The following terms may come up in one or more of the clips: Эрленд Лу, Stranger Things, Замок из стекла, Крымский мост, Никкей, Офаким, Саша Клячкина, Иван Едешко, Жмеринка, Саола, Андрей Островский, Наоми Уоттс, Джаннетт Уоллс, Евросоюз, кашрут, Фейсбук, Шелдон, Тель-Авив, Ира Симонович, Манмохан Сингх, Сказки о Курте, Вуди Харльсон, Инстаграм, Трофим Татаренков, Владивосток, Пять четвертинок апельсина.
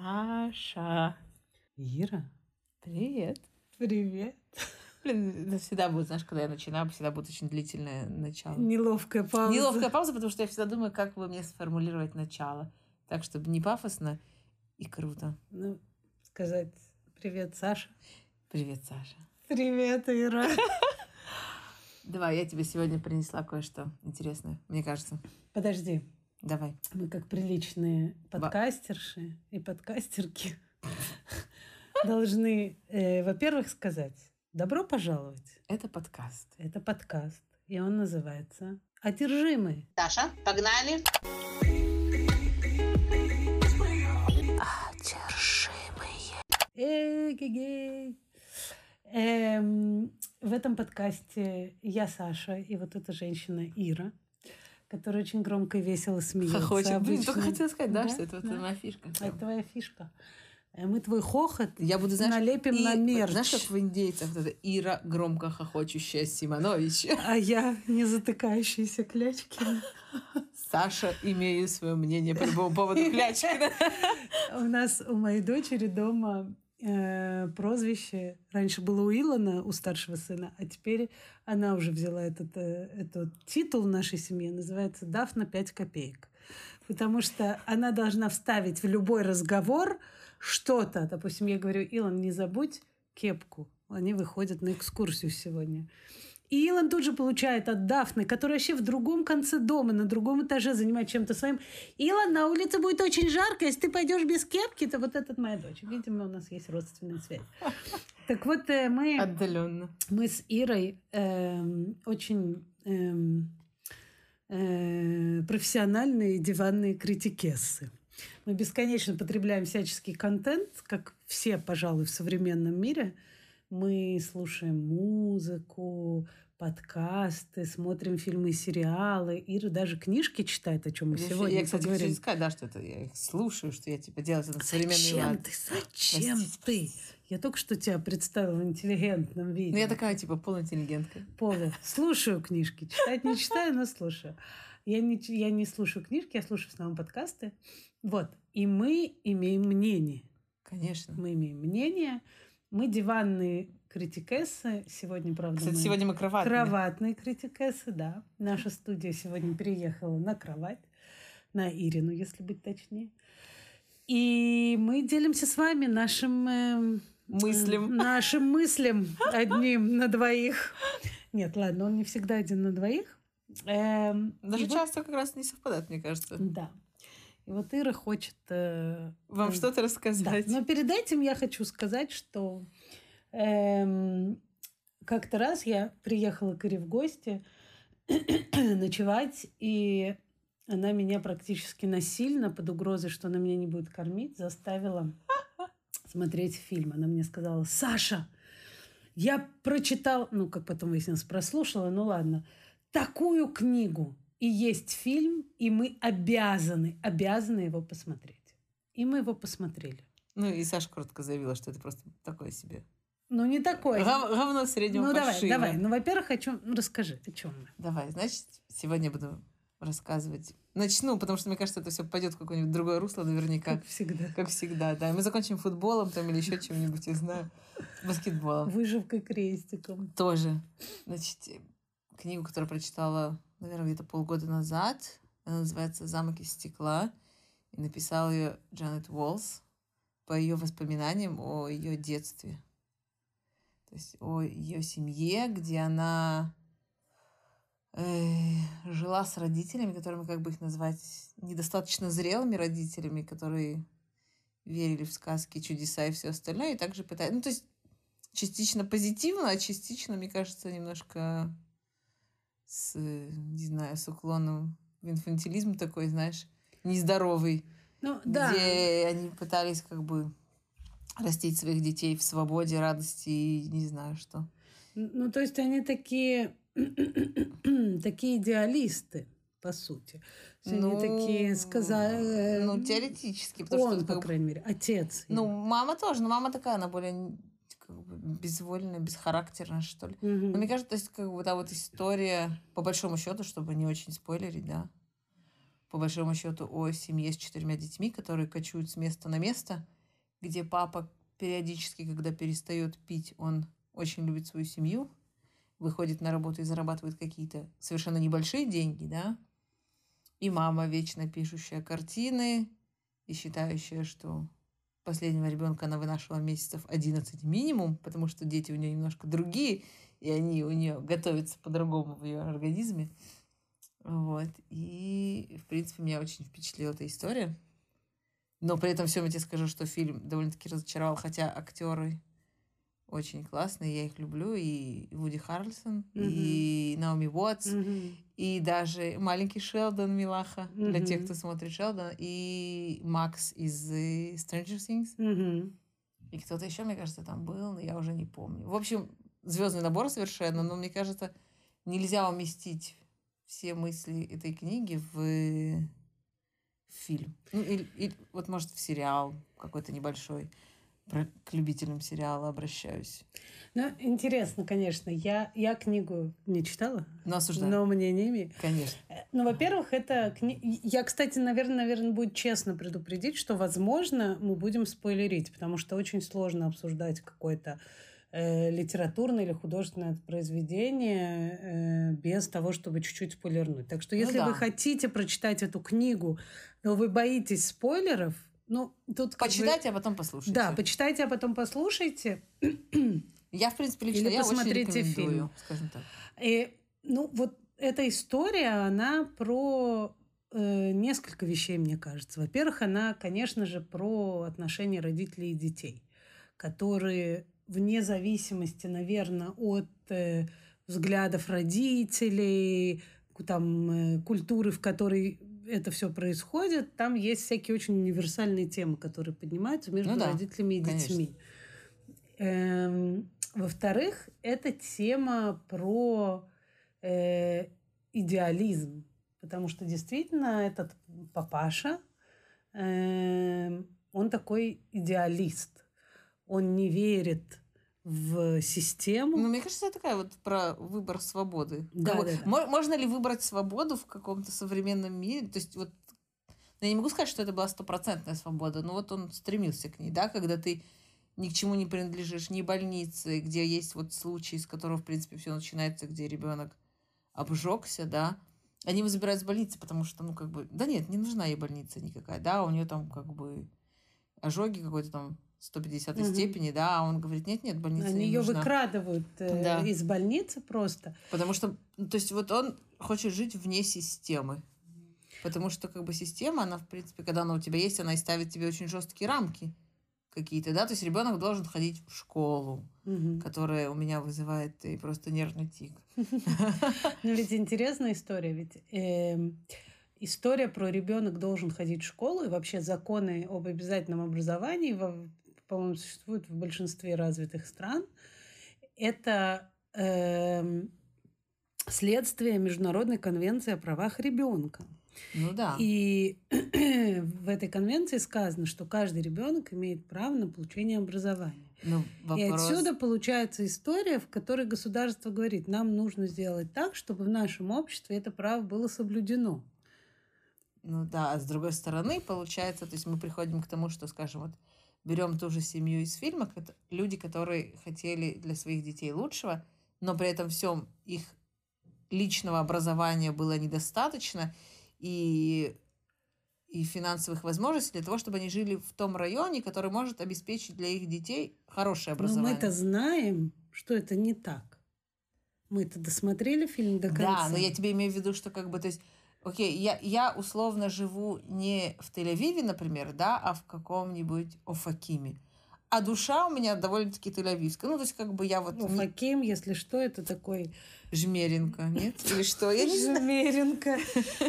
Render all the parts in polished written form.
Саша. Ира. Привет. Привет. Блин, всегда будет, знаешь, когда я начинаю, всегда будет очень длительное начало. Неловкая пауза. Неловкая пауза, потому что я всегда думаю, как бы мне сформулировать начало. Так, чтобы не пафосно и круто. Ну, сказать привет, Саша. Привет, Саша. Привет, Ира. Давай, я тебе сегодня принесла кое-что интересное, мне кажется. Подожди. Давай. Мы как приличные подкастерши и подкастерки должны, во-первых, сказать «Добро пожаловать». Это подкаст. Это подкаст. И он называется «Одержимый». Саша, погнали. Одержимые. Эй-гей-гей. В этом подкасте я Саша, и вот эта женщина Ира, которая очень громко и весело смеется. Хохочет. Блин, только хотела сказать, да, что это вот твоя фишка. Это твоя фишка. Мы твой хохот налепим на мерч. Знаешь, как в индейцах вот это Ира громко хохочущая Симонович. А я не затыкающаяся Клячкина. Саша, имею свое мнение по любому поводу Клячкина. У моей дочери дома... прозвище. Раньше было у Илона, у старшего сына, а теперь она уже взяла этот титул в нашей семье, называется «Дафна 5 копеек». Потому что она должна вставить в любой разговор что-то. Допустим, я говорю, Илон, не забудь кепку. Они выходят на экскурсию сегодня. И Илон тут же получает от Дафны, которая вообще в другом конце дома, на другом этаже занимает чем-то своим. Илон, на улице будет очень жарко, если ты пойдешь без кепки, то вот этот моя дочь. Видимо, у нас есть родственная связь. Так вот, мы с Ирой очень профессиональные диванные критикессы. Мы бесконечно потребляем всяческий контент, как все, пожалуй, в современном мире. Мы слушаем музыку, подкасты, смотрим фильмы и сериалы. Ира даже книжки читает, о чем мы сегодня говорим. Я, кстати, хочу сказать, да, что это я их слушаю, что я типа делаю на современный лад. Зачем ты? Я только что тебя представила в интеллигентном виде. Ну, я такая, типа, полуинтеллигентка. Слушаю книжки. Читать не читаю, но слушаю. Я не слушаю книжки, я слушаю в основном подкасты. Вот. И мы имеем мнение. Конечно. Мы имеем мнение. Мы диванные критикессы. Сегодня, правда, кстати, сегодня мы кроватные критикессы, да. Наша студия сегодня переехала на кровать. На Ирину, если быть точнее. И мы делимся с вами нашим мыслям одним на двоих. Нет, ладно, он не всегда один на двоих. Даже часто как раз не совпадает, мне кажется. Да. И вот Ира хочет... вам что-то рассказать. Да. Но перед этим я хочу сказать, что как-то раз я приехала к Ире в гости ночевать, и она меня практически насильно, под угрозой, что она меня не будет кормить, заставила смотреть фильм. Она мне сказала, Саша, я прочитала... Ну, как потом выяснилось, прослушала, ну ладно. Такую книгу. И есть фильм, и мы обязаны его посмотреть. И мы его посмотрели. Ну, и Саша коротко заявила, что это просто такое себе. Ну, не такое. Говно среднего пошиба. Давай. Ну, во-первых, расскажи, о чем мы. Давай, значит, сегодня я буду рассказывать. Начну, потому что, мне кажется, это все пойдет в какое-нибудь другое русло наверняка. Как всегда, да. Мы закончим футболом там или еще чем-нибудь, я знаю. Баскетболом. Выживкой крестиком. Тоже. Значит, книгу, которую прочитала... наверное, где-то полгода назад. Она называется «Замок из стекла». И написала ее Джаннетт Уоллс по ее воспоминаниям о ее детстве. То есть о ее семье, где она жила с родителями, которыми, как бы их назвать, недостаточно зрелыми родителями, которые верили в сказки, чудеса и все остальное. И также пытались... Ну, то есть частично позитивно, а частично, мне кажется, немножко... с уклоном в инфантилизм такой, знаешь, нездоровый. Ну, да. Где они пытались как бы растить своих детей в свободе, радости и не знаю что. Ну, то есть они такие идеалисты, по сути. Они такие сказали... Ну, теоретически. Он, по крайней мере, отец. Ну, мама тоже, но мама такая, она более... как бы безвольно, бесхарактерно, что ли. Mm-hmm. Но мне кажется, то есть, как бы та вот история, по большому счету, чтобы не очень спойлерить, да, по большому счету о семье с 4 детьми, которые кочуют с места на место, где папа периодически, когда перестает пить, он очень любит свою семью, выходит на работу и зарабатывает какие-то совершенно небольшие деньги, да, и мама, вечно пишущая картины и считающая, что последнего ребенка она вынашивала месяцев 11 минимум, потому что дети у нее немножко другие, и они у нее готовятся по-другому в ее организме. Вот. И, в принципе, меня очень впечатлила эта история. Но при этом всем я тебе скажу, что фильм довольно-таки разочаровал, хотя актеры очень классные, я их люблю, и Вуди Харльсон, и Наоми Уоттс, и даже маленький Шелдон, милаха, для тех, кто смотрит Шелдон, и Макс из Stranger Things, и кто-то еще, мне кажется, там был, но я уже не помню. В общем, звездный набор совершенно, но, мне кажется, нельзя уместить все мысли этой книги в фильм. Ну, или вот, может, в сериал какой-то небольшой. К любителям сериала обращаюсь. Ну, интересно, конечно. Я книгу не читала, но мнение имею. Конечно. Ну, во-первых, это книга... Я, кстати, наверное, будет честно предупредить, что, возможно, мы будем спойлерить, потому что очень сложно обсуждать какой-то литературное или художественное произведение без того, чтобы чуть-чуть спойлернуть. Так что, если вы хотите прочитать эту книгу, но вы боитесь спойлеров, ну, тут... Почитайте, а потом послушайте. Да, почитайте, а потом послушайте. Я, в принципе, лично я очень рекомендую, фильм, скажем так. И, ну, вот эта история, она про несколько вещей, мне кажется. Во-первых, она, конечно же, про отношения родителей и детей, которые... вне зависимости, наверное, от взглядов родителей, там, культуры, в которой это все происходит, там есть всякие очень универсальные темы, которые поднимаются между родителями и детьми. Во-вторых, это тема про идеализм, потому что действительно этот папаша, он такой идеалист. Он не верит в систему. Ну, мне кажется, это такая вот про выбор свободы. Да, как бы, да. Можно ли выбрать свободу в каком-то современном мире? То есть вот, я не могу сказать, что это была стопроцентная свобода, но вот он стремился к ней, да, когда ты ни к чему не принадлежишь, ни больнице, где есть вот случаи, из которого, в принципе, все начинается, где ребенок обжегся, да. Они его забирают с больницы, потому что, ну, как бы, да нет, не нужна ей больница никакая, да, у нее там как бы ожоги какой-то там 150-й степени, да, а он говорит, нет, больница не нужна. Они ее выкрадывают из больницы просто. Потому что, то есть вот он хочет жить вне системы. Потому что как бы система, она, в принципе, когда она у тебя есть, она и ставит тебе очень жесткие рамки какие-то, да, то есть ребенок должен ходить в школу, которая у меня вызывает и просто нервный тик. Ну ведь интересная история, ведь... История про ребенок должен ходить в школу, и вообще законы об обязательном образовании, по-моему, существуют в большинстве развитых стран. Это следствие Международной конвенции о правах ребенка. Ну да. И в этой конвенции сказано, что каждый ребенок имеет право на получение образования. Ну, вопрос... И отсюда получается история, в которой государство говорит, нам нужно сделать так, чтобы в нашем обществе это право было соблюдено. Ну да, а с другой стороны, получается, то есть мы приходим к тому, что, скажем, вот берем ту же семью из фильма, люди, которые хотели для своих детей лучшего, но при этом всем их личного образования было недостаточно и финансовых возможностей для того, чтобы они жили в том районе, который может обеспечить для их детей хорошее образование. Но мы-то знаем, что это не так. Мы-то досмотрели фильм до конца. Да, но я тебе имею в виду, что как бы, то есть окей, я условно живу не в Тель-Авиве, например, да, а в каком-нибудь Офакиме. А душа у меня довольно-таки тель-авивская. Ну, то есть, как бы я вот... Офаким, если что, это такой... Жмеринка, нет? Или что? Жмеринка.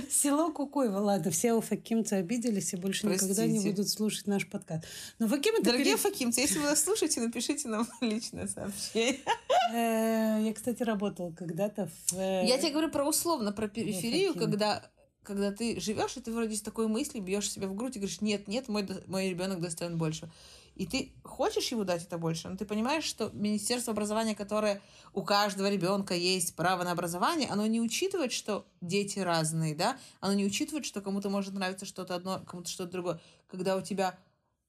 Село Кукуево. Ладно, все офакимцы обиделись и больше никогда не будут слушать наш подкаст. Но Офаким это... Дорогие офакимцы, если вы нас слушаете, напишите нам личное сообщение. Я, кстати, работала когда-то в... Я тебе говорю про условно, про периферию, когда ты живешь, и ты вроде с такой мыслью бьешь себя в грудь и говоришь, нет, мой ребенок достоин больше. И ты хочешь ему дать это больше, но ты понимаешь, что Министерство образования, которое у каждого ребенка есть право на образование, оно не учитывает, что дети разные, да? Оно не учитывает, что кому-то может нравиться что-то одно, кому-то что-то другое. Когда у тебя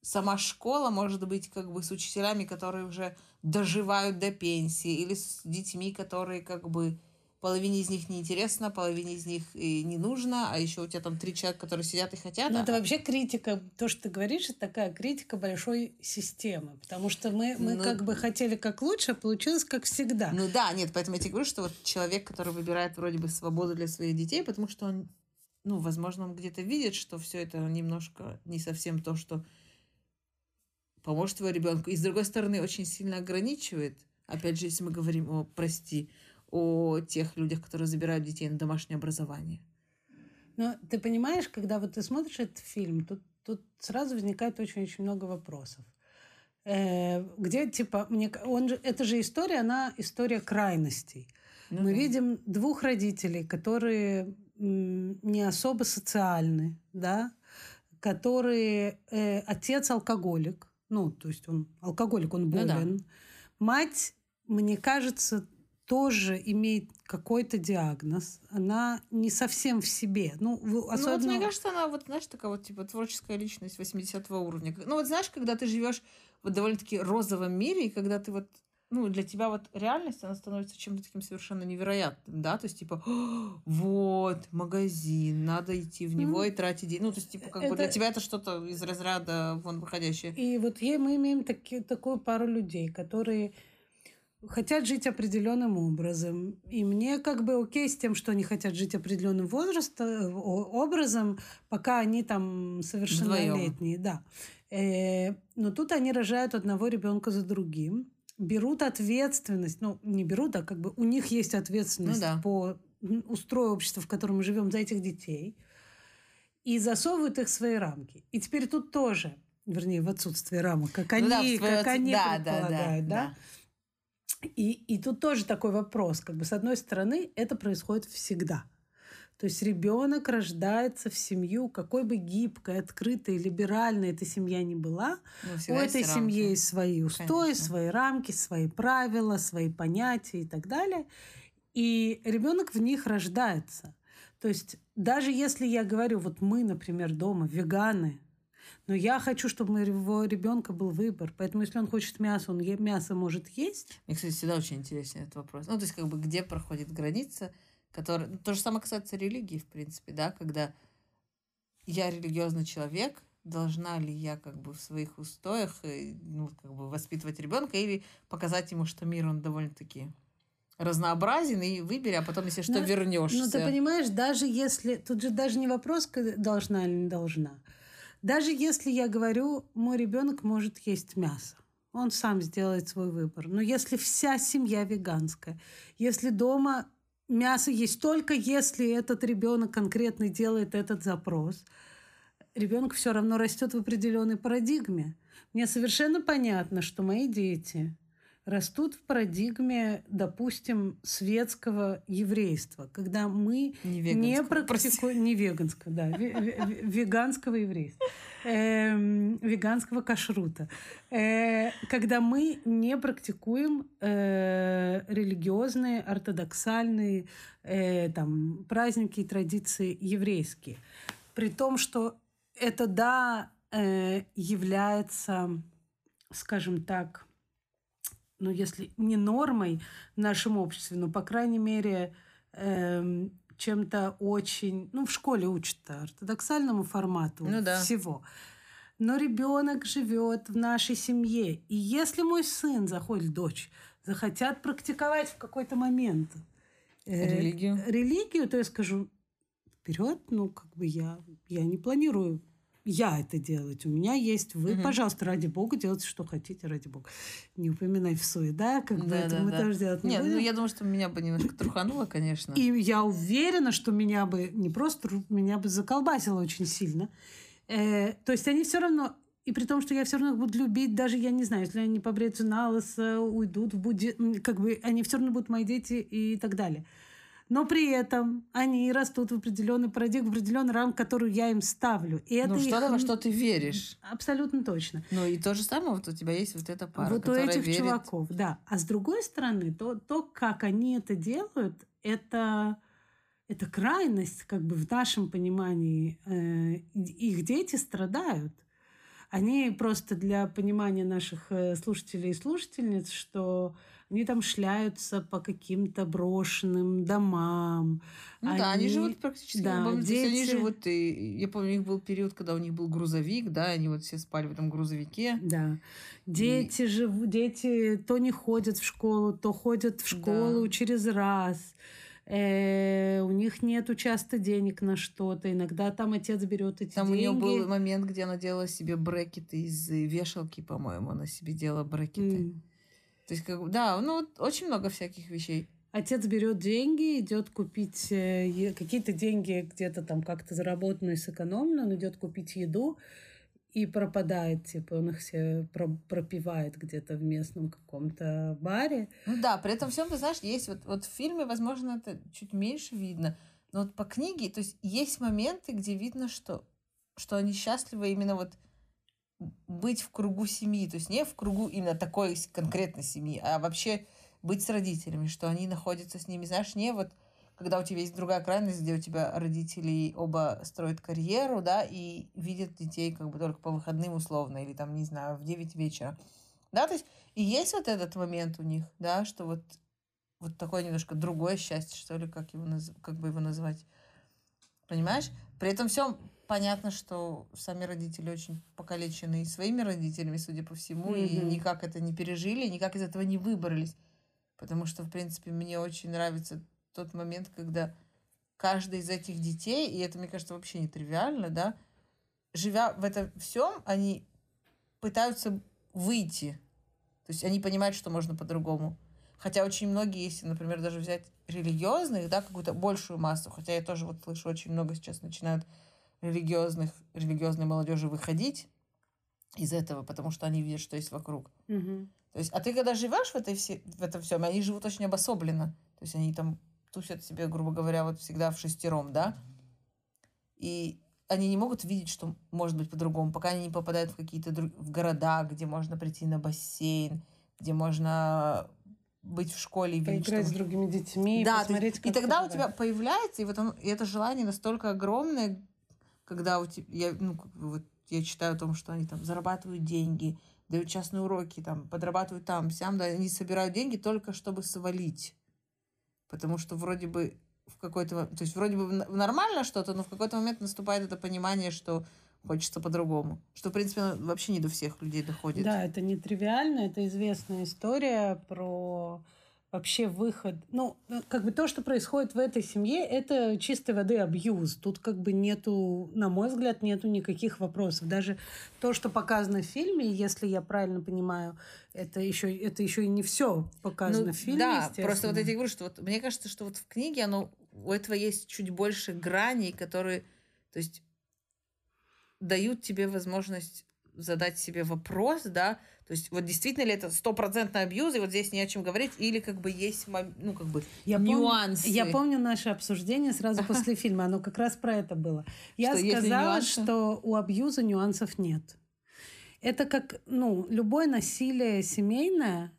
сама школа может быть как бы с учителями, которые уже доживают до пенсии, или с детьми, которые как бы половине из них неинтересно, половине из них и не нужно, а еще у тебя там 3 человека, которые сидят и хотят. Ну, это вообще критика. То, что ты говоришь, это такая критика большой системы. Потому что мы ну, как бы хотели как лучше, а получилось как всегда. Ну да, нет, поэтому я тебе говорю, что вот человек, который выбирает вроде бы свободу для своих детей, потому что он, ну, возможно, он где-то видит, что все это немножко не совсем то, что поможет твоему ребенку. И с другой стороны, очень сильно ограничивает. Опять же, если мы говорим о, прости, о тех людях, которые забирают детей на домашнее образование. Но ты понимаешь, когда вот ты смотришь этот фильм, тут сразу возникает очень-очень много вопросов. Где, типа, это же история, она история крайностей. Ну, мы видим двух родителей, которые не особо социальны, да? Которые... отец алкоголик, ну, то есть он алкоголик, он болен. Ну, да. Мать, мне кажется... тоже имеет какой-то диагноз. Она не совсем в себе. Ну, особенно... вот мне кажется, она вот, знаешь, такая вот типа творческая личность 80-го уровня. Ну, вот знаешь, когда ты живешь в довольно-таки розовом мире, и когда ты вот, ну, для тебя вот реальность, она становится чем-то таким совершенно невероятным, да? То есть, типа, вот, магазин, надо идти в него и тратить деньги. Ну, то есть, типа, как бы для тебя это что-то из разряда вон выходящее. И вот мы имеем такую пару людей, которые... хотят жить определенным образом. И мне как бы окей с тем, что они хотят жить определенным образом, пока они там совершеннолетние. Да. Но тут они рожают одного ребенка за другим, берут ответственность, ну, не берут, а как бы у них есть ответственность, ну, да, по устрою общества, в котором мы живем, за этих детей, и засовывают их в свои рамки. И теперь тут тоже, вернее, в отсутствии рамок, как они, ну, да, как они да, предполагают, да? Да. И тут тоже такой вопрос. Как бы, с одной стороны, это происходит всегда. То есть ребенок рождается в семью, какой бы гибкой, открытой, либеральной эта семья ни была, у этой семьи есть свои устои, конечно, свои рамки, свои правила, свои понятия и так далее. И ребенок в них рождается. То есть даже если я говорю, вот мы, например, дома веганы, но я хочу, чтобы у моего ребенка был выбор. Поэтому, если он хочет мясо, он мясо может есть. Мне, кстати, всегда очень интересен этот вопрос. Ну, то есть, как бы, где проходит граница, которая... Ну, то же самое касается религии, в принципе, да, когда я религиозный человек, должна ли я, как бы, в своих устоях, ну, как бы, воспитывать ребенка или показать ему, что мир, он довольно-таки разнообразен, и выбери, а потом, если что, вернешься. Ну, ты понимаешь, даже если... Тут же даже не вопрос, должна или не должна. Даже если я говорю, мой ребенок может есть мясо, он сам сделает свой выбор. Но если вся семья веганская, если дома мясо есть только если этот ребенок конкретно делает этот запрос, ребенок все равно растет в определенной парадигме. Мне совершенно понятно, что мои дети растут в парадигме, допустим, светского еврейства, когда мы не практикуем... Не веганского, да. Веганского еврейства. Веганского кашрута. Когда мы не практикуем религиозные, ортодоксальные там, праздники и традиции еврейские. При том, что это, да, является, скажем так, ну, если не нормой в нашем обществе, но, по крайней мере, чем-то очень... Ну, в школе учат-то ортодоксальному формату, ну, да, всего. Но ребенок живет в нашей семье. И если мой сын, дочь, захотят практиковать в какой-то момент религию, то я скажу, вперед, ну, как бы я не планирую это делать. У меня есть вы. Пожалуйста, ради бога, делайте, что хотите, ради бога. Не упоминай в суе, да? Как бы это мы тоже делать не будем. Ну, я думаю, что меня бы немножко трухануло, конечно. И я уверена, что меня бы не просто, меня бы заколбасило очень сильно. То есть они все равно... И при том, что я все равно их буду любить, даже, я не знаю, если они побреются на лысо, уйдут в буддизм, как бы они все равно будут мои дети и так далее. но при этом они растут в определенный парадигм, в определенный рамку, которую я им ставлю. И это что-то, во что ты веришь. Абсолютно точно. Ну и то же самое вот у тебя есть вот эта пара, вот которая верит. Вот у этих чуваков, да. А с другой стороны, то как они это делают, это крайность, как бы в нашем понимании. Их дети страдают. Они просто для понимания наших слушателей и слушательниц, что они там шляются по каким-то брошенным домам. Ну да, они живут практически. Да, помню, дети... Они живут, и я помню, у них был период, когда у них был грузовик, да, они вот все спали в этом грузовике. Да. Дети живут, дети то не ходят в школу, то ходят в школу через раз. У них нету часто денег на что-то. Иногда там отец берет эти деньги. Там у нее был момент, где она делала себе брекеты из вешалки, по-моему. Она себе делала брекеты. То есть, как, да, ну, очень много всяких вещей. Отец берет деньги, идет купить какие-то деньги где-то там как-то заработанные, сэкономленные. Он идет купить еду и пропадает, типа, он их все пропивает где-то в местном каком-то баре. Ну да, при этом всем, ты знаешь, есть вот в фильме, возможно, это чуть меньше видно, но вот по книге, то есть есть моменты, где видно, что они счастливы именно вот быть в кругу семьи, то есть не в кругу именно такой конкретной семьи, а вообще быть с родителями, что они находятся с ними, знаешь, не вот когда у тебя есть другая крайность, где у тебя родители оба строят карьеру, да, и видят детей как бы только по выходным условно, или там, не знаю, в 9 вечера. Да, то есть и есть вот этот момент у них, да, что вот такое немножко другое счастье, что ли, как бы его назвать. Понимаешь? При этом всем понятно, что сами родители очень покалечены и своими родителями, судя по всему, и никак это не пережили, никак из этого не выбрались. Потому что, в принципе, мне очень нравится тот момент, когда каждый из этих детей, и это, мне кажется, вообще не тривиально, да, живя в этом всем, они пытаются выйти. То есть они понимают, что можно по-другому. Хотя очень многие, если, например, даже взять религиозных, да, какую-то большую массу, хотя я тоже вот слышу, очень много сейчас начинают религиозной молодежи выходить из этого, потому что они видят, что есть вокруг. То есть, а ты когда живешь в этом всем, они живут очень обособленно. То есть они там тусят себе, грубо говоря, вот всегда вшестером, да? И они не могут видеть, что может быть по-другому, пока они не попадают в какие-то города, где можно прийти на бассейн, где можно быть в школе и видеть, поиграть с другими детьми, да, посмотреть, как. И тогда у тебя появляется, и это желание настолько огромное, когда у тебя... Я читаю о том, что они там зарабатывают деньги, дают частные уроки, там, подрабатывают там, сям, да, они собирают деньги только чтобы свалить. Потому что вроде бы в какой-то... То есть вроде бы нормально что-то, но в какой-то момент наступает это понимание, что хочется по-другому. Что, в принципе, вообще не до всех людей доходит. Да, это не тривиально, это известная история про вообще выход... Ну, как бы то, что происходит в этой семье, это чистой воды абьюз. Тут как бы нету, на мой взгляд, нету никаких вопросов. Даже то, что показано в фильме, если я правильно понимаю, это еще и не все показано в фильме, да, просто вот я тебе говорю, что вот, мне кажется, что вот в книге у этого есть чуть больше граней, которые, то есть, дают тебе возможность задать себе вопрос, да, то есть вот действительно ли это стопроцентный абьюз, и вот здесь не о чем говорить, или как бы есть нюансы. Я помню наше обсуждение сразу после фильма, оно как раз про это было. Я сказала, что у абьюза нюансов нет. Это как, любое насилие семейное,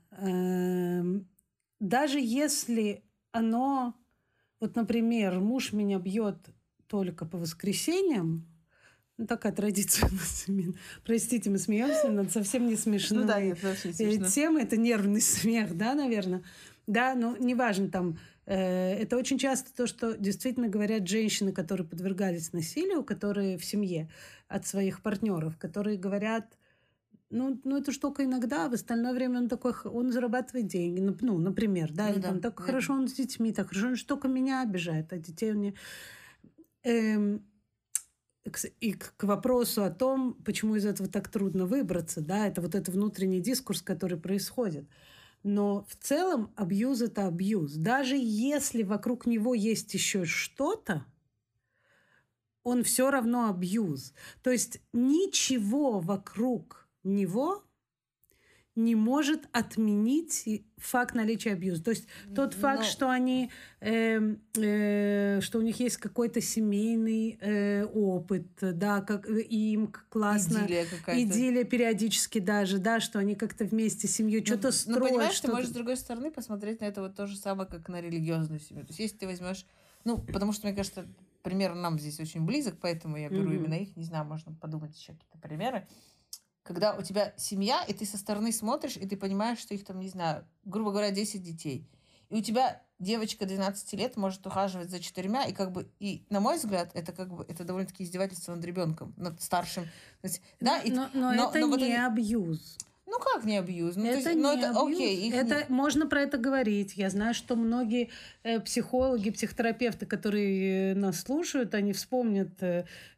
даже если оно, вот, например, муж меня бьет только по воскресеньям, такая традиция у нас именно. Простите, мы смеемся, но это совсем не смешно. Ну да, это вообще смешно. Тема — это нервный смех, да, наверное. Да, но неважно там. Это очень часто то, что действительно говорят женщины, которые подвергались насилию, которые в семье от своих партнеров, которые говорят, это штука иногда, в остальное время он зарабатывает деньги, например, да, или там так хорошо он с детьми, так хорошо, он только меня обижает, а детей он не... И к вопросу о том, почему из этого так трудно выбраться, да, это вот этот внутренний дискурс, который происходит. Но в целом абьюз — это абьюз. Даже если вокруг него есть еще что-то, он все равно абьюз. То есть ничего вокруг него не может отменить факт наличия абьюза. То есть тот факт, что они, что у них есть какой-то семейный опыт, да, как им классно, идиллия какая-то, идиллия периодически даже, да, что они как-то вместе семью что-то строят. Ну, понимаешь, что-то... ты можешь с другой стороны посмотреть на это вот то же самое, как на религиозную семью. То есть если ты возьмешь, ну, потому что, мне кажется, пример нам здесь очень близок, поэтому я беру именно их, не знаю, можно подумать еще какие-то примеры. Когда у тебя семья, и ты со стороны смотришь, и ты понимаешь, что их там, не знаю, грубо говоря, 10 детей. И у тебя девочка 12 лет может ухаживать за 4, и как бы, и на мой взгляд, это как бы, это довольно-таки издевательство над ребенком, над старшим. Да, но это вот не абьюз. Ну как не абьюз? Ну, это то есть, не абьюз. Окей, это, можно про это говорить. Я знаю, что многие психологи, психотерапевты, которые нас слушают, они вспомнят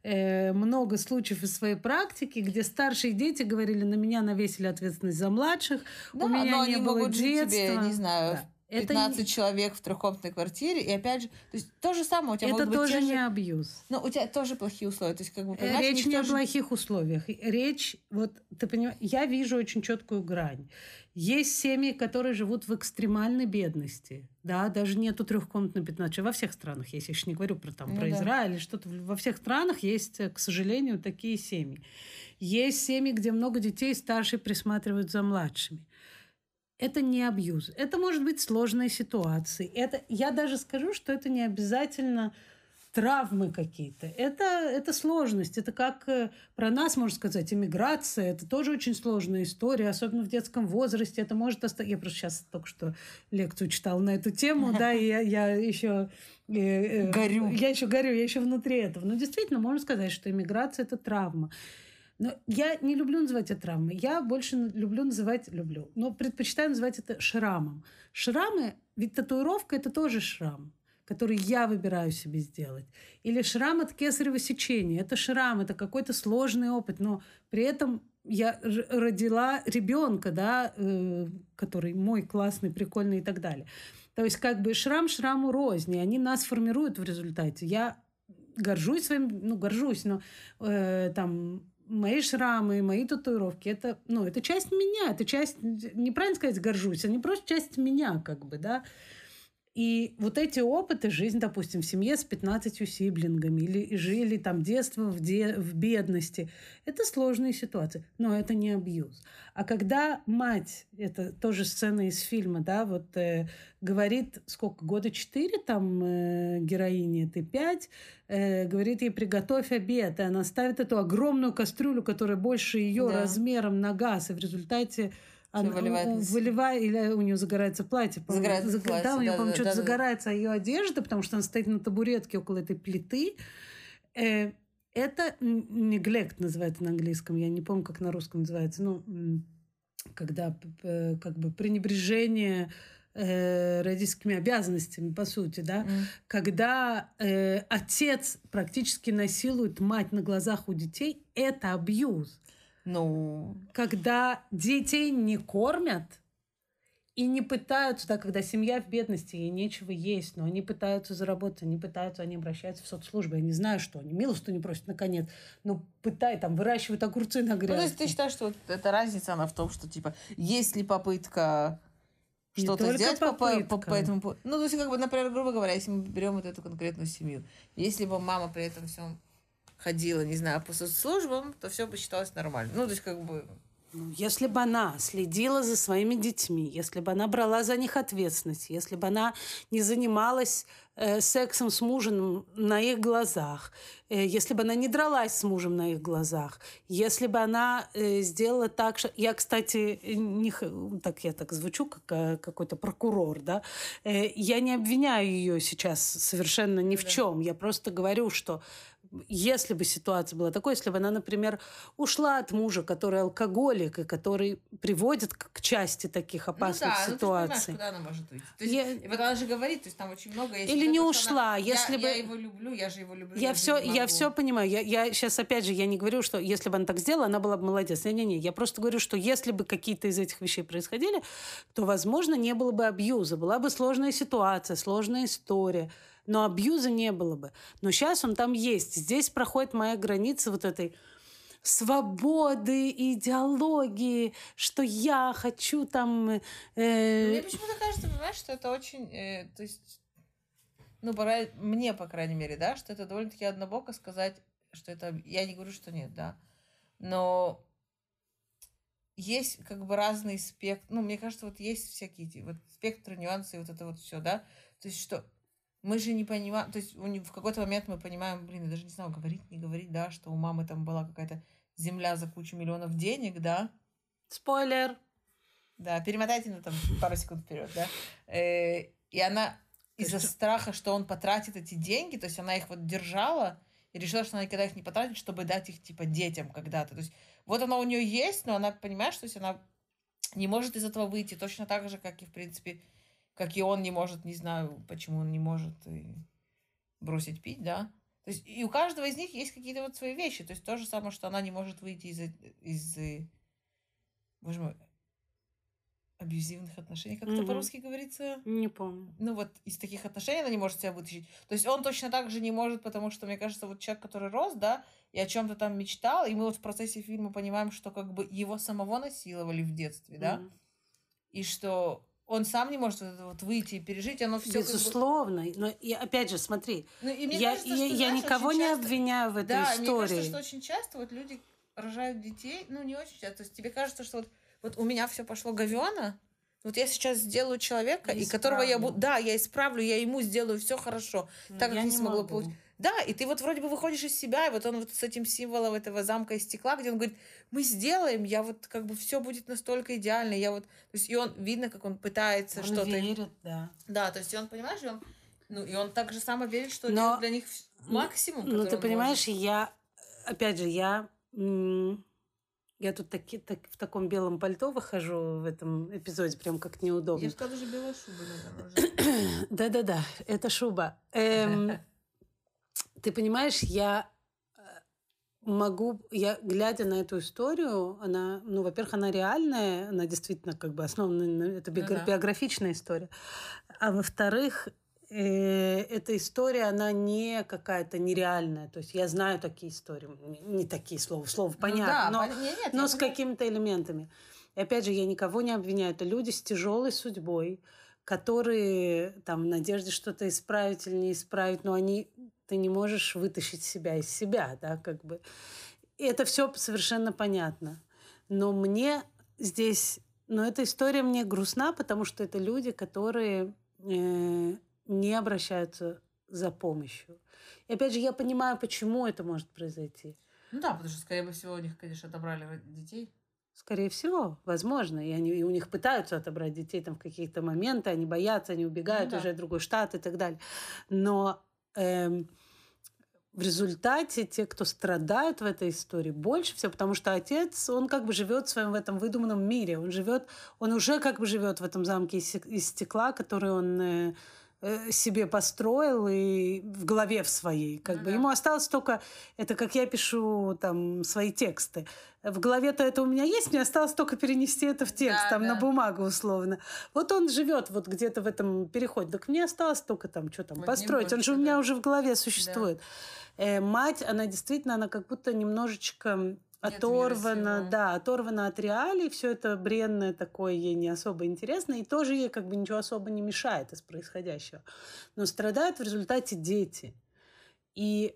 много случаев из своей практики, где старшие дети говорили: на меня навесили ответственность за младших, да, у меня не было детства. Тебе, не знаю, да. 15 это... человек в трехкомнатной квартире, и опять же, то есть то же самое у тебя это могут быть... Это тоже не абьюз. Но у тебя тоже плохие условия. То есть, как бы, речь не о плохих условиях. Речь, вот, ты понимаешь, я вижу очень четкую грань. Есть семьи, которые живут в экстремальной бедности. Да, даже нету трехкомнатной 15. Во всех странах есть. Я еще не говорю про, там, про Израиль, что-то. Во всех странах есть, к сожалению, такие семьи. Есть семьи, где много детей, старшие присматривают за младшими. Это не абьюз. Это может быть сложные ситуации. Это, я даже скажу, что это не обязательно травмы какие-то. Это сложность. Это как про нас, можно сказать, эмиграция. Это тоже очень сложная история, особенно в детском возрасте. Это может остаться... Я просто сейчас только что лекцию читала на эту тему, да, и я еще... Горю. Я еще внутри этого. Но действительно, можно сказать, что эмиграция – это травма. Но я не люблю называть это травмой. Я больше люблю называть, но предпочитаю называть это шрамом. Шрамы, ведь татуировка – это тоже шрам, который я выбираю себе сделать. Или шрам от кесарево сечения. Это шрам, это какой-то сложный опыт, но при этом я родила ребенка, да, который мой классный, прикольный и так далее. То есть как бы шрам шраму рознь, и они нас формируют в результате. Я горжусь своим, но там... Мои шрамы, мои татуировки, это, ну, это часть меня, это часть, неправильно сказать, горжусь, они просто часть меня, как бы, да. И вот эти опыты, жизнь, допустим, в семье с 15 сиблингами, или жили там детство в бедности, это сложные ситуации, но это не абьюз. А когда мать, это тоже сцена из фильма, да, вот говорит, сколько, года 4 там героине, ты 5, говорит ей: приготовь обед, и она ставит эту огромную кастрюлю, которая больше ее размером, на газ, и в результате она выливает, или у нее загорается платье. Да, у нее, по-моему, что-то загорается, ее одежда, потому что она стоит на табуретке около этой плиты. Это неглект называется на английском. Я не помню, как на русском называется. Ну, когда как бы пренебрежение родительскими обязанностями, по сути, да, когда отец практически насилует мать на глазах у детей, это абьюз. Ну, когда детей не кормят и не пытаются, да, когда семья в бедности, ей нечего есть, но они пытаются заработать, они обращаются в соцслужбы, я не знаю, что они, милостыню просят, наконец, но там выращивают огурцы на грядке. Ну, то есть ты считаешь, что вот эта разница, она в том, что, типа, есть ли попытка что-то сделать по этому... Ну, то есть, как бы, например, грубо говоря, если мы берем вот эту конкретную семью, если бы мама при этом всем... ходила, не знаю, по соцслужбам, то все бы считалось нормально. Ну, то есть, как бы... Если бы она следила за своими детьми, если бы она брала за них ответственность, если бы она не занималась сексом с мужем на их глазах, если бы она не дралась с мужем на их глазах, если бы она сделала так, что... Я, кстати, я так звучу, как какой-то прокурор, да? Я не обвиняю ее сейчас совершенно ни в чем. Я просто говорю, что если бы ситуация была такой, если бы она, например, ушла от мужа, который алкоголик, и который приводит к части таких опасных ситуаций. Ну да, ну ты же понимаешь, куда она может уйти. То есть, вот она же говорит, то есть там очень много... Если или не ушла, она, если бы... Я его люблю, я же его люблю. Я все понимаю. Я сейчас, опять же, я не говорю, что если бы она так сделала, она была бы молодец. Не-не-не, я просто говорю, что если бы какие-то из этих вещей происходили, то, возможно, не было бы абьюза, была бы сложная ситуация, сложная история. Но абьюза не было бы. Но сейчас он там есть. Здесь проходит моя граница вот этой свободы и идеологии, что я хочу там... Мне почему-то кажется, понимаешь, что это очень... то есть, ну, мне, по крайней мере, да, что это довольно-таки однобоко сказать, что это... Я не говорю, что нет, да. Но есть как бы разный спектр... Ну, мне кажется, вот есть всякие вот спектры, нюансы, вот это вот все, да. То есть что... Мы же не понимаем, то есть в какой-то момент мы понимаем, блин, я даже не знаю, говорить, не говорить, да, что у мамы там была какая-то земля за кучу миллионов денег, да. Спойлер. Да, перемотайте на там пару секунд вперед, да. И она из-за страха, что он потратит эти деньги, то есть она их вот держала и решила, что она никогда их не потратит, чтобы дать их типа детям когда-то. То есть вот она у нее есть, но она понимает, что она не может из этого выйти, точно так же, как и в принципе... Как и он не может, не знаю, почему он не может бросить пить, да. То есть и у каждого из них есть какие-то вот свои вещи. То есть то же самое, что она не может выйти из боже мой, абьюзивных отношений. Как это по-русски говорится? Не помню. Ну вот из таких отношений она не может себя вытащить. То есть он точно так же не может, потому что, мне кажется, вот человек, который рос, да, и о чем-то там мечтал, и мы вот в процессе фильма понимаем, что как бы его самого насиловали в детстве, да. И что... Он сам не может вот выйти и пережить, оно все. Безусловно. Как бы... Но и опять же, смотри, я никого не обвиняю в этой истории. Мне кажется, что очень часто вот люди рожают детей, ну не очень часто. То есть тебе кажется, что вот у меня все пошло говёно, вот я сейчас сделаю человека, и которого я буду, да, я исправлю, я ему сделаю все хорошо, но так как не смогла получить. Да, и ты вот вроде бы выходишь из себя, и вот он вот с этим символом этого замка из стекла, где он говорит, мы сделаем, я вот как бы все будет настолько идеально, я вот... То есть и он, видно, как он пытается он что-то... верит, да. Да, то есть и он, понимаешь, и он, ну, и он так же само верит, что но, для них максимум, который он может. Ну, ты понимаешь, я... Опять же, я тут в таком белом пальто выхожу в этом эпизоде, прям как неудобно. Я же сказала, даже белая шуба. Да-да-да, это шуба. Ты понимаешь, я могу... Я, глядя на эту историю, она... Ну, во-первых, она реальная, она действительно как бы основана... Это биографичная история. А во-вторых, эта история, она не какая-то нереальная. То есть я знаю такие истории. Не такие слова понятно, ну, да, но с какими-то элементами. И опять же, я никого не обвиняю. Это люди с тяжелой судьбой, которые там в надежде что-то исправить или не исправить, но они... Ты не можешь вытащить себя из себя, да, как бы. И это все совершенно понятно. Но мне здесь... Но эта история мне грустна, потому что это люди, которые не обращаются за помощью. И опять же, я понимаю, почему это может произойти. Ну да, потому что, скорее всего, у них, конечно, отобрали детей. Скорее всего, возможно. И у них пытаются отобрать детей там в какие-то моменты, они боятся, они убегают уже в другой штат и так далее. Но... в результате те, кто страдают в этой истории, больше всего, потому что отец, он как бы живет в своем в этом выдуманном мире, он уже как бы живет в этом замке из стекла, который он себе построил и в голове в своей, как бы ему осталось только это, как я пишу там свои тексты. В голове-то это у меня есть, мне осталось только перенести это в текст, на бумагу условно. Вот он живет вот где-то в этом переходе. Так мне осталось только там, что там, вот построить. Он же у меня уже в голове существует. Да. Мать, она действительно, она как будто немножечко оторвана, оторвана от реалий. Все это бренное такое ей не особо интересно. И тоже ей как бы ничего особо не мешает из происходящего. Но страдают в результате дети. И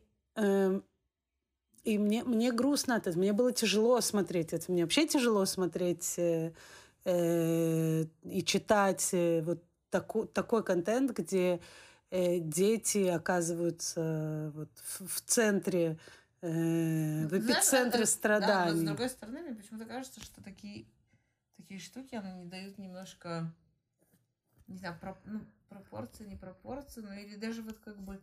мне грустно от этого. Мне было тяжело смотреть это. Мне вообще тяжело смотреть и читать вот такой контент, где дети оказываются вот в центре, в эпицентре страданий. Да, но с другой стороны, мне почему-то кажется, что такие штуки, они не дают немножко, не знаю, пропорции, не пропорции, ну или даже вот как бы...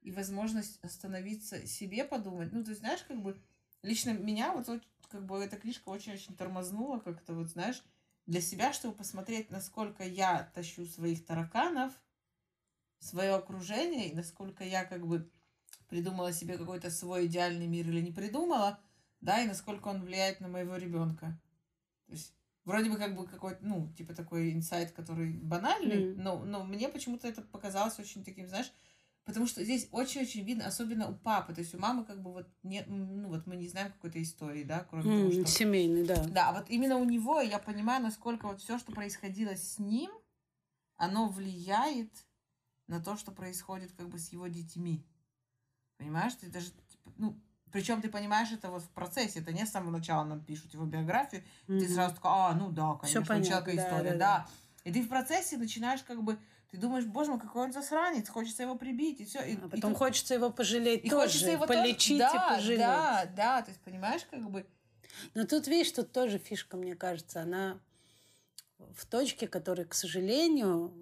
И возможность остановиться, себе подумать. Ну, ты знаешь, как бы... Лично меня вот как бы эта книжка очень-очень тормознула как-то, вот знаешь, для себя, чтобы посмотреть, насколько я тащу своих тараканов, свое окружение, и насколько я как бы придумала себе какой-то свой идеальный мир или не придумала, да, и насколько он влияет на моего ребенка. То есть вроде бы как бы какой-то, ну, типа такой инсайт, который банальный, но мне почему-то это показалось очень таким, знаешь... Потому что здесь очень-очень видно, особенно у папы. То есть у мамы как бы вот, не, ну вот мы не знаем какой-то истории, да, кроме того, что... Семейный, да. Да, вот именно у него я понимаю, насколько вот все, что происходило с ним, оно влияет на то, что происходит как бы с его детьми. Понимаешь? Ты даже... Ну, причем ты понимаешь это вот в процессе. Это не с самого начала нам пишут его биографию. Mm-hmm. Ты сразу такой, ну да, конечно, всё понятно, у человека история, да. И ты в процессе начинаешь как бы... Ты думаешь, боже мой, какой он засранец, хочется его прибить, и все. А потом и хочется его пожалеть тоже, полечить и пожалеть. Да, да, то есть понимаешь, как бы... Но тут, видишь, тут тоже фишка, мне кажется, она в точке, которой, к сожалению,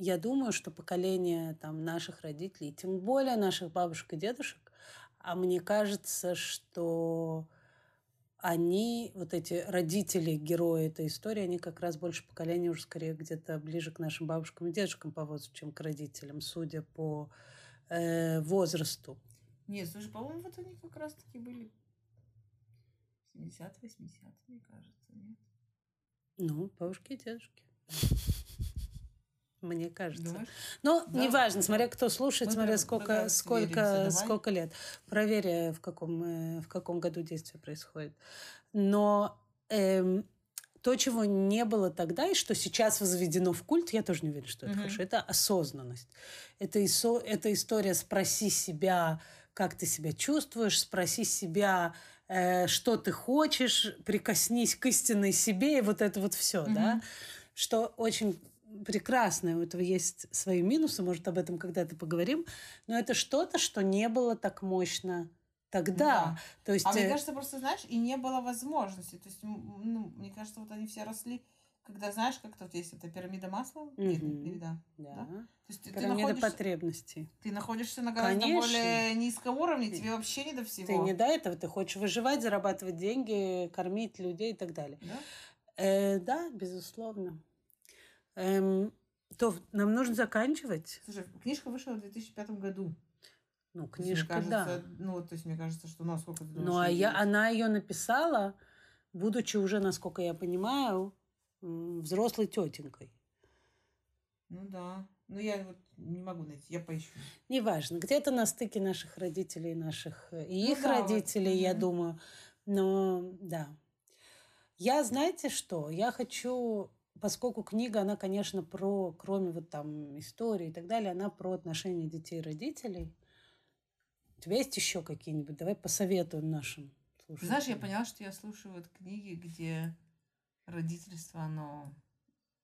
я думаю, что поколение там, наших родителей, тем более наших бабушек и дедушек, а мне кажется, что... они, вот эти родители, герои этой истории, они как раз больше поколения уже скорее где-то ближе к нашим бабушкам и дедушкам по возрасту, чем к родителям, судя по возрасту. Нет, слушай, по-моему, вот они как раз-таки были 70-80, мне кажется, нет? Ну, бабушки и дедушки. Мне кажется. Думаешь? Ну, да. Неважно, смотря кто слушает, смотря сколько лет. Проверь, в каком году действие происходит. Но то, чего не было тогда, и что сейчас возведено в культ, я тоже не уверена, что это хорошо. Это осознанность. Это история «спроси себя, как ты себя чувствуешь», «спроси себя, что ты хочешь», «прикоснись к истинной себе», и вот это вот все, да? Что очень... прекрасное. У этого есть свои минусы. Может, об этом когда-то поговорим. Но это что-то, что не было так мощно тогда. Да. То есть... А мне кажется, просто, знаешь, и не было возможности. То есть, ну, мне кажется, вот они все росли, когда, знаешь, как тут есть эта пирамида масла. Да. То есть, пирамида потребностей. Ты находишься на гораздо более низком уровне, тебе вообще не до всего. Ты не до этого. Ты хочешь выживать, зарабатывать деньги, кормить людей и так далее. Да, да, безусловно. То нам нужно заканчивать. Слушай, книжка вышла в 2005 году. Ну, книжка, то есть, кажется, да. Ну, то есть, мне кажется, что... Ну, а сколько ты думаешь? Ну, а она ее написала, будучи уже, насколько я понимаю, взрослой тетенькой. Ну, да. Ну, я вот не могу найти, я поищу. Неважно. Где-то на стыке наших родителей, родителей, я думаю. Но, да. Я, знаете что? Я хочу... Поскольку книга, она, конечно, про, кроме вот там истории и так далее, она про отношения детей и родителей. У тебя есть еще какие-нибудь? Давай посоветуем нашим слушателям. Знаешь, я поняла, что я слушаю вот книги, где родительство, оно...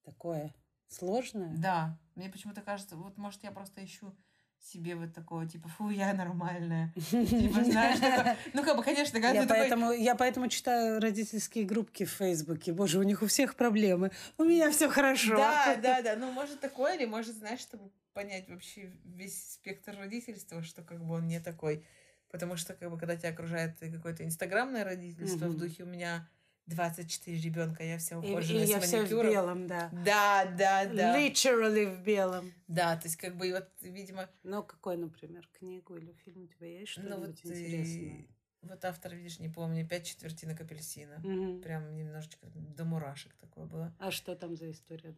такое сложное? Да. Мне почему-то кажется, вот, может, я просто ищу себе вот такого, типа, фу, я нормальная. Типа, знаешь, такое... Ну, как бы, конечно, когда ты такой... Я поэтому читаю родительские группки в Фейсбуке. Боже, у них у всех проблемы. У меня все хорошо. Да. Ну, может, такое, или может, знаешь, чтобы понять вообще весь спектр родительства, что как бы он не такой. Потому что, как бы, когда тебя окружает какое-то инстаграмное родительство в духе у меня... 24 ребенка, я вся ухоженная, с маникюром. И я вся в белом, да. Да. Literally в белом. Да, то есть как бы вот, видимо... Ну, какой, например, книгу или фильм у тебя есть что-нибудь интересное? Вот автор, видишь, не помню, «Пять четвертинок апельсина». Прям немножечко до мурашек такое было. А что там за история?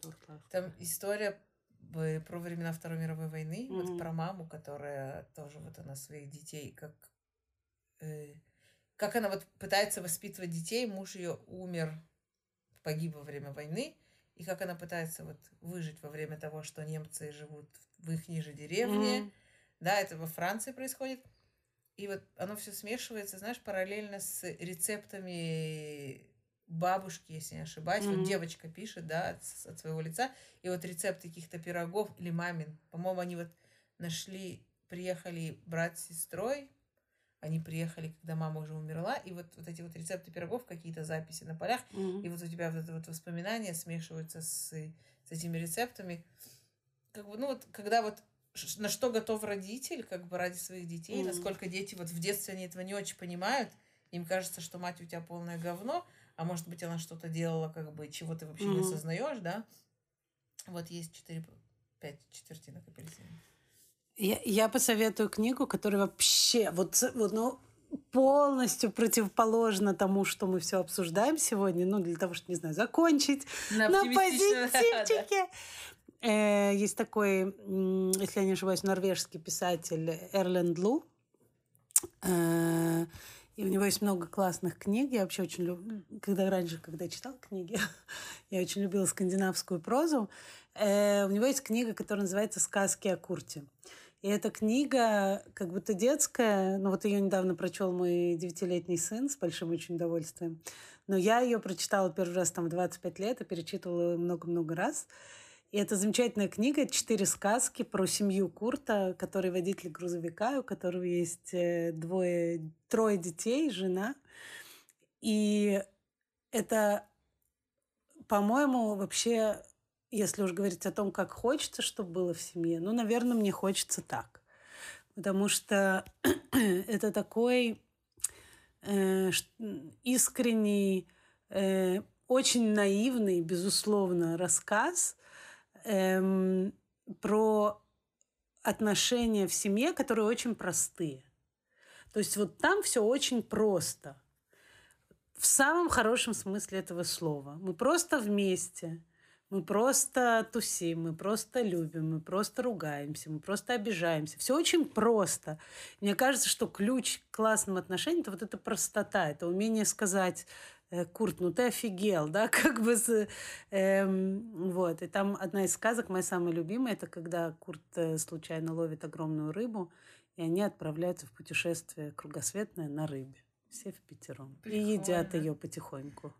Там история про времена Второй мировой войны, вот про маму, которая тоже вот она своих детей как она вот пытается воспитывать детей, муж ее умер, погиб во время войны, и как она пытается вот выжить во время того, что немцы живут в их же деревне. Да, это во Франции происходит. И вот оно все смешивается, знаешь, параллельно с рецептами бабушки, если не ошибаюсь. Вот девочка пишет, да, от своего лица. И вот рецепт каких-то пирогов или мамин. По-моему, они вот нашли, приехали брат с сестрой. Они приехали, когда мама уже умерла, и вот эти вот рецепты пирогов, какие-то записи на полях, и вот у тебя вот это вот воспоминания смешиваются с этими рецептами. Как бы, ну вот, когда вот на что готов родитель, как бы ради своих детей, насколько дети вот в детстве они этого не очень понимают, им кажется, что мать у тебя полное говно, а может быть она что-то делала, как бы, чего ты вообще не осознаешь, да? Вот есть 5 четвертинок апельсина. Я посоветую книгу, которая вообще полностью противоположна тому, что мы все обсуждаем сегодня, ну, для того, чтобы, не знаю, закончить на позитивчике. Есть такой, если я не ошибаюсь, норвежский писатель Эрленд Лу. И у него есть много классных книг. Я вообще очень люблю... Когда я читала книги, я очень любила скандинавскую прозу. У него есть книга, которая называется «Сказки о Курте». И эта книга как будто детская. Ну, вот ее недавно прочел мой 9-летний сын с большим очень удовольствием. Но я ее прочитала первый раз там в 25 лет и перечитывала ее много-много раз. И это замечательная книга, 4 сказки про семью Курта, который водитель грузовика, у которого есть трое детей, жена. И это, по-моему, вообще, если уж говорить о том, как хочется, чтобы было в семье, ну, наверное, мне хочется так. Потому что это такой искренний, очень наивный, безусловно, рассказ про отношения в семье, которые очень простые. То есть вот там все очень просто. В самом хорошем смысле этого слова. Мы просто вместе, мы просто тусим, мы просто любим, мы просто ругаемся, мы просто обижаемся. Все очень просто. Мне кажется, что ключ к классным отношениям – это вот эта простота, это умение сказать: «Курт, ну ты офигел», да, как бы, вот. И там одна из сказок, моя самая любимая, это когда Курт случайно ловит огромную рыбу, и они отправляются в путешествие кругосветное на рыбе, все впятером. Прикольно. И едят ее потихоньку.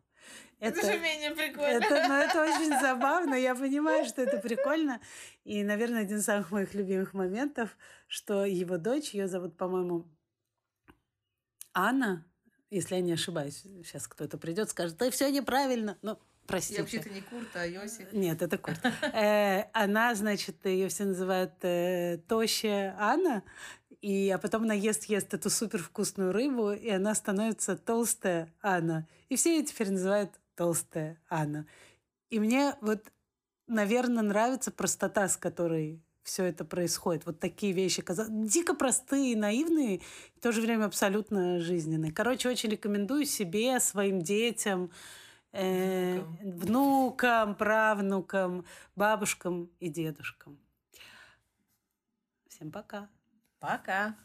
Это же менее прикольно. Это очень забавно, я понимаю, что это прикольно. И, наверное, один из самых моих любимых моментов, что его дочь, ее зовут, по-моему, Анна, если я не ошибаюсь, сейчас кто-то придет, скажет: «Да все неправильно». Ну, простите. Я вообще-то не Курт, а Йосиф. Нет, это Курт. Она, значит, ее все называют тощая Анна, а потом она ест эту супервкусную рыбу, и она становится толстая Анна. И все ее теперь называют толстая Анна. И мне вот, наверное, нравится простота, с которой все это происходит. Вот такие вещи, дико простые, наивные, в то же время абсолютно жизненные. Короче, очень рекомендую себе, своим детям, внукам, правнукам, бабушкам и дедушкам. Всем пока. Пока.